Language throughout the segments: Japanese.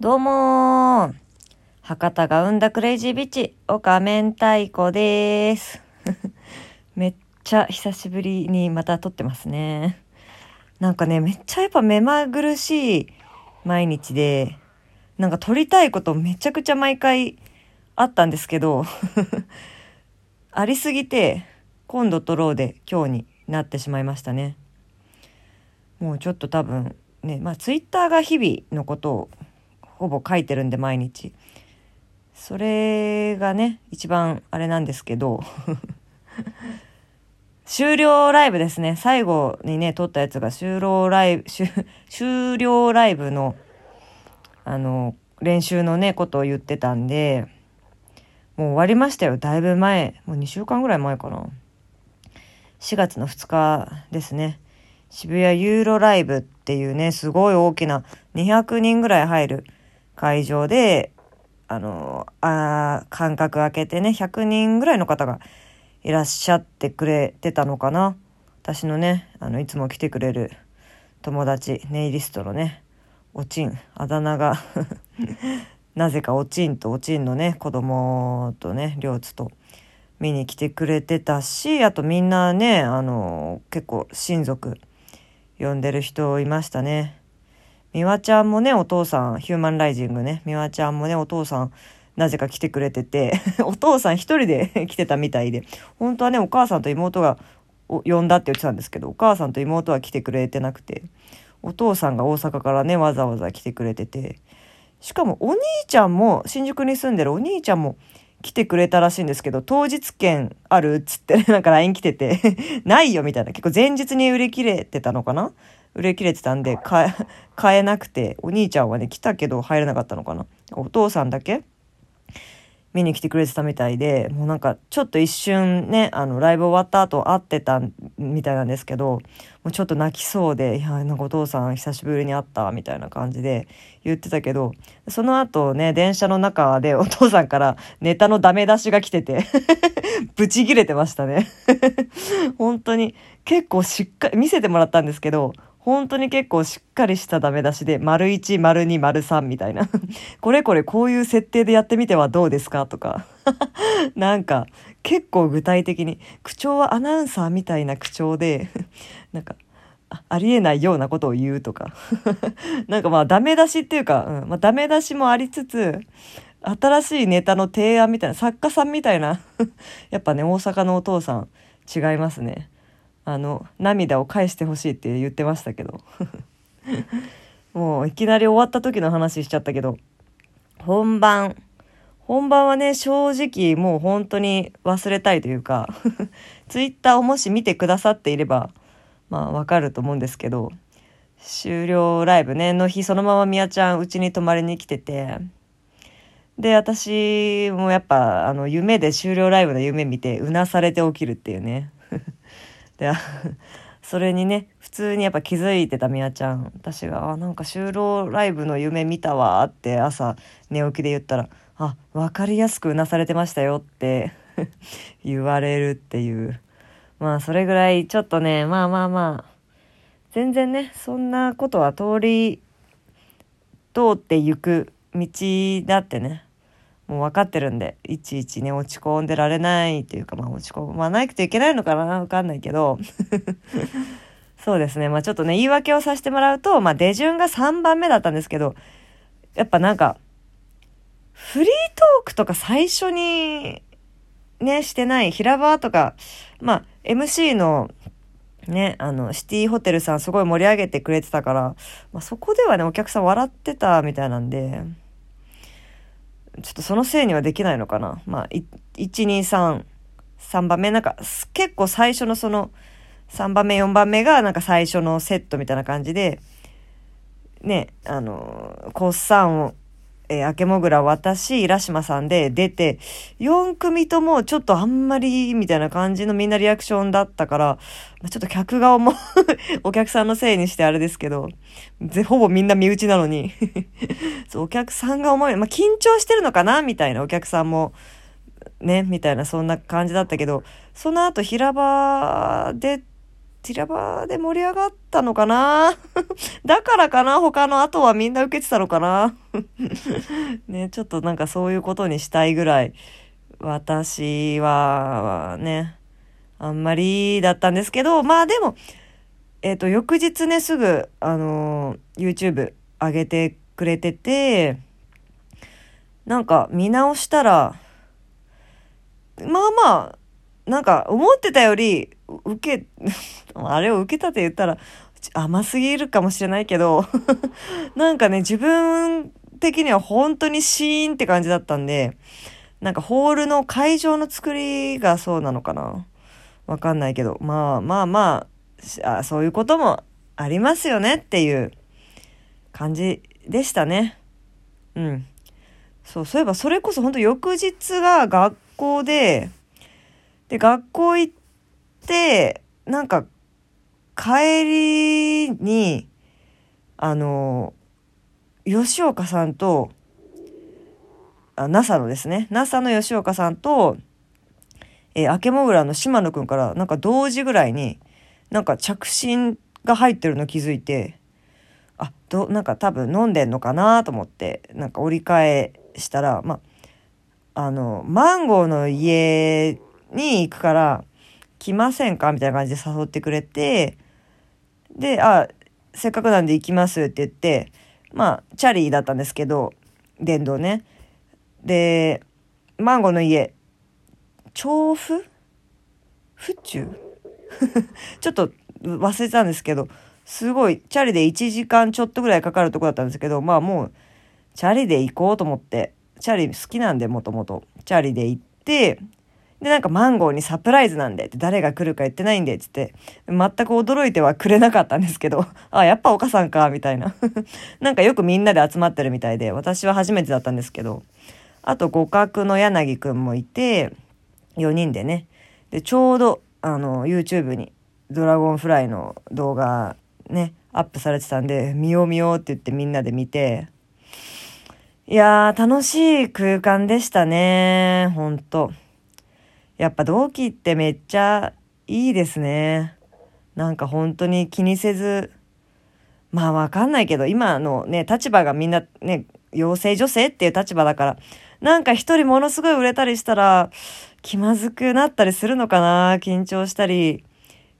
どうもー、博多が生んだクレイジービッチ岡明太子です。めっちゃ久しぶりにまた撮ってますね。なんかね、めっちゃやっぱ目まぐるしい毎日で、なんか撮りたいことめちゃくちゃ毎回あったんですけどありすぎて今度撮ろうで今日になってしまいましたね。もうちょっと多分ね、ツイッターが日々のことをほぼ書いてるんで、毎日それがね一番あれなんですけど終了ライブですね。最後にね撮ったやつが終了ライブの練習のねことを言ってたんで、もう終わりましたよ。だいぶ前、もう2週間ぐらい前かな、4月の2日ですね。渋谷ユーロライブっていうね、すごい大きな200人ぐらい入る会場で、間隔空けてね、100人ぐらいの方がいらっしゃってくれてたのかな。私のね、いつも来てくれる友達、ネイリストのね、おちん、あだ名が、なぜかおちんとおちんのね、子供とね、両津と見に来てくれてたし、あとみんなね、結構親族呼んでる人いましたね。みわちゃんもね、お父さん、ヒューマンライジングね、みわちゃんもね、お父さん、なぜか来てくれてて、お父さん一人で来てたみたいで、本当はね、お母さんと妹が呼んだって言ってたんですけど、お母さんと妹は来てくれてなくて、お父さんが大阪からね、わざわざ来てくれてて、しかもお兄ちゃんも、新宿に住んでるお兄ちゃんも来てくれたらしいんですけど、当日券あるっつって、ね、なんか LINE 来ててないよみたいな、結構前日に売れ切れてたんで買えなくて、お兄ちゃんはね来たけど入れなかったのかな、お父さんだけ見に来てくれてたみたいで、もうなんかちょっと一瞬ね、ライブ終わった後会ってたみたいなんですけど、もうちょっと泣きそうで、いやなんかお父さん久しぶりに会ったみたいな感じで言ってたけど、その後ね電車の中でお父さんからネタのダメ出しが来ててブチギレてましたね本当に結構しっかり見せてもらったんですけど、本当に結構しっかりしたダメ出しで、丸1、丸2、丸3みたいなこれこれこういう設定でやってみてはどうですかとかなんか結構具体的に、口調はアナウンサーみたいな口調でなんか ありえないようなことを言うとかなんかまあダメ出しっていうか、ダメ出しもありつつ、新しいネタの提案みたいな、作家さんみたいなやっぱね大阪のお父さん違いますね。涙を返してほしいって言ってましたけどもういきなり終わった時の話しちゃったけど、本番はね正直もう本当に忘れたいというかツイッターをもし見てくださっていればわかると思うんですけど、終了ライブねの日、そのままみやちゃんうちに泊まりに来てて、で私もやっぱ夢で終了ライブの夢見てうなされて起きるっていうねでそれにね普通にやっぱ気づいてたみやちゃん、私がなんか終了ライブの夢見たわって朝寝起きで言ったら、分かりやすくうなされてましたよって言われるっていう、それぐらいちょっとね、全然ねそんなことは通っていく道だってねもう分かってるんで、いちいちね落ち込んでられないというか、落ち込まないといけないのかな、分かんないけどそうですね、ちょっとね言い訳をさせてもらうと、出順が3番目だったんですけど、やっぱなんかフリートークとか最初にねしてない、平場とかMC のねシティホテルさんすごい盛り上げてくれてたから、そこではねお客さん笑ってたみたいなんで、ちょっとそのせいにはできないのかな。1、2、3番目なんか結構最初のその3番目4番目がなんか最初のセットみたいな感じでね、コッサンを明けもぐら私浦島さんで出て、4組ともちょっとあんまりみたいな感じのみんなリアクションだったから、ちょっと客顔もお客さんのせいにしてあれですけど、ほぼみんな身内なのにそうお客さんが思い、緊張してるのかなみたいな、お客さんもねみたいな、そんな感じだったけど、その後平場出ティラバで盛り上がったのかなだからかな、他の後はみんな受けてたのかなね、ちょっとなんかそういうことにしたいぐらい、私はね、あんまりだったんですけど、まあでも、翌日ね、すぐ、YouTube 上げてくれてて、なんか見直したら、まあまあ、なんか思ってたより、あれを受けたって言ったら、甘すぎるかもしれないけど、なんかね、自分的には本当にシーンって感じだったんで、なんかホールの会場の作りがそうなのかな。わかんないけど、まあ、そういうこともありますよねっていう感じでしたね。うん。そういえばそれこそ本当翌日が学校で、で、学校行って、なんか帰りに、吉岡さんと、NASA のですね、NASA の吉岡さんと、アケモグラの島野くんからなんか同時ぐらいになんか着信が入ってるの気づいて、なんか多分飲んでんのかなと思ってなんか折り返したら、マンゴーの家に行くから来ませんかみたいな感じで誘ってくれて、で、せっかくなんで行きますって言って、まあチャリーだったんですけど、電動ね。で、マンゴーの家調布府中ちょっと忘れたんですけど、すごいチャリで1時間ちょっとぐらいかかるとこだったんですけど、まあもうチャリで行こうと思って、チャリ好きなんでもともとチャリで行って、でなんかマンゴーにサプライズなんでって、誰が来るか言ってないんでっつって、全く驚いてはくれなかったんですけどやっぱ岡さんかみたいななんかよくみんなで集まってるみたいで、私は初めてだったんですけど、あと互角の柳くんもいて、4人でね。で、ちょうど、YouTube にドラゴンフライの動画ね、アップされてたんで、見ようって言ってみんなで見て、いやー、楽しい空間でしたね。ほんと。やっぱ同期ってめっちゃいいですね。なんか本当に気にせず、まあわかんないけど、今のね、立場がみんなね、養成女性っていう立場だから、なんか一人ものすごい売れたりしたら、気まずくなったりするのかな、緊張したり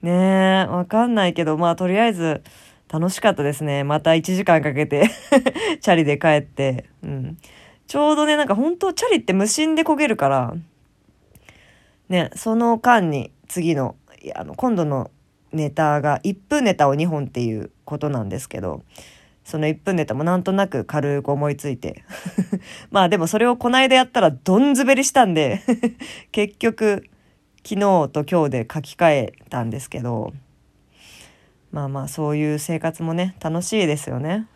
ね、わかんないけど、まあとりあえず楽しかったですね。また1時間かけてチャリで帰って、うん、ちょうどね、なんか本当チャリって無心で焦げるからね、その間に次の今度のネタが1分ネタを2本っていうことなんですけど、その1分ネタもなんとなく軽く思いついてまあでもそれをこないだやったらどんずべりしたんで結局昨日と今日で書き換えたんですけど、まあそういう生活もね、楽しいですよね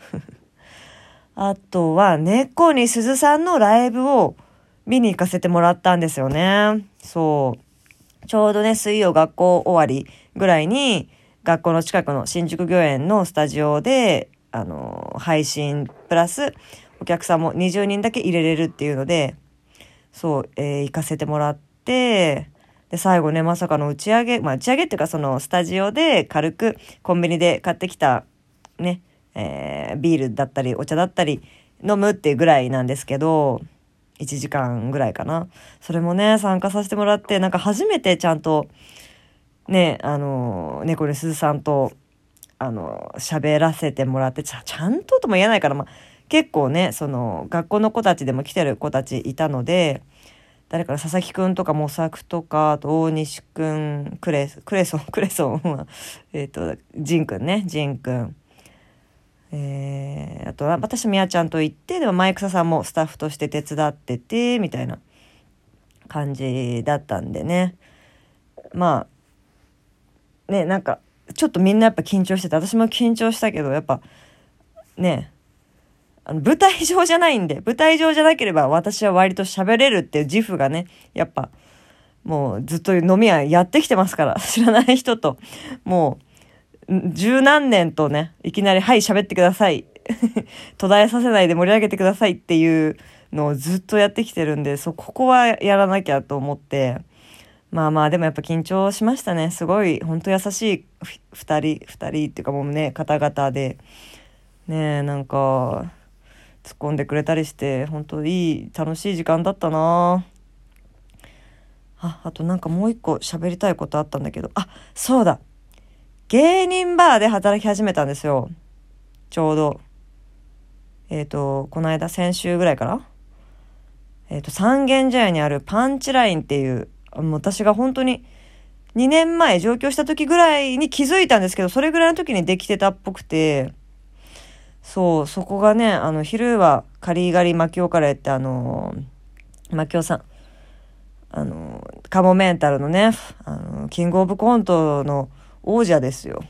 あとは猫に鈴さんのライブを見に行かせてもらったんですよね。そう、ちょうどね、水曜学校終わりぐらいに学校の近くの新宿御苑のスタジオで配信プラスお客さんも20人だけ入れれるっていうので、そう、行かせてもらって、で最後ね、まさかの打ち上げっていうか、そのスタジオで軽くコンビニで買ってきたね、ビールだったりお茶だったり飲むっていうぐらいなんですけど、1時間ぐらいかな、それもね参加させてもらって、なんか初めてちゃんとね、猫に鈴さんと喋らせてもらって、ちゃんととも言えないから、まあ、結構ね、その学校の子たちでも来てる子たちいたので、誰から佐々木くんとか模索とか、あと大西くん、クレソンは仁くんね、仁くん、あと私みやちゃんと行って、でも前草さんもスタッフとして手伝っててみたいな感じだったんでね、まあね、なんかちょっとみんなやっぱ緊張してて、私も緊張したけど、やっぱね、舞台上じゃないんで、舞台上じゃなければ私は割と喋れるっていう自負がね、やっぱもうずっと飲み屋やってきてますから、知らない人ともう十何年とね、いきなりはい喋ってください途絶えさせないで盛り上げてくださいっていうのをずっとやってきてるんで、ここはやらなきゃと思って、まあまあでもやっぱ緊張しましたね。すごい本当優しい2人っていうかもうね方々でね、なんか突っ込んでくれたりして本当いい楽しい時間だったな。 あとなんかもう一個喋りたいことあったんだけど、あそうだ、芸人バーで働き始めたんですよ。ちょうどこの間先週ぐらいから三軒茶屋にあるパンチラインっていう、私が本当に2年前上京した時ぐらいに気づいたんですけど、それぐらいの時にできてたっぽくて、そうそこがね昼はカリガリマキオカレーってマキオさんカモメンタルのねキングオブコントの王者ですよ。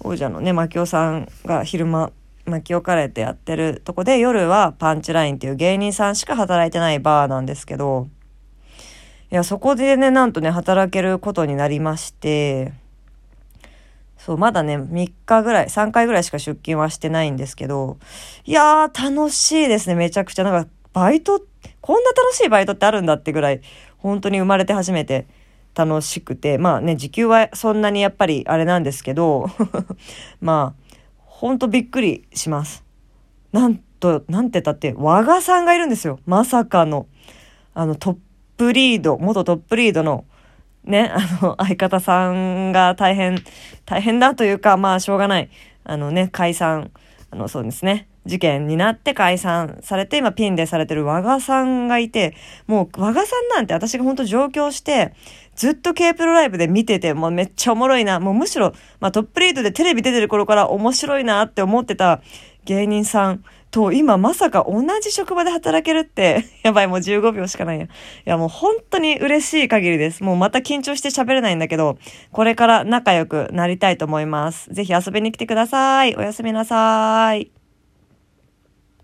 王者のねマキオさんが昼間マキオカレーってやってるとこで、夜はパンチラインっていう芸人さんしか働いてないバーなんですけど、いやそこでねなんとね働けることになりまして、そうまだね3日ぐらい3回ぐらいしか出勤はしてないんですけど、いやー楽しいですね。めちゃくちゃなんかバイト、こんな楽しいバイトってあるんだってぐらい本当に生まれて初めて楽しくて、まあね時給はそんなにやっぱりあれなんですけどまあほんとびっくりします。なんてだって和賀さんがいるんですよ。まさかの元トップリードのね相方さんが大変だというか、まあしょうがない、解散そうですね事件になって解散されて今ピンでされてる和賀さんがいて、もう和賀さんなんて私が本当上京してずっと K プロライブで見てて、もうめっちゃおもろいな、もうむしろ、まあ、トップリードでテレビ出てる頃から面白いなって思ってた芸人さんと今まさか同じ職場で働けるってやばい、もう15秒しかないや。いやもう本当に嬉しい限りです。もうまた緊張して喋れないんだけど、これから仲良くなりたいと思います。ぜひ遊びに来てください。おやすみなさい。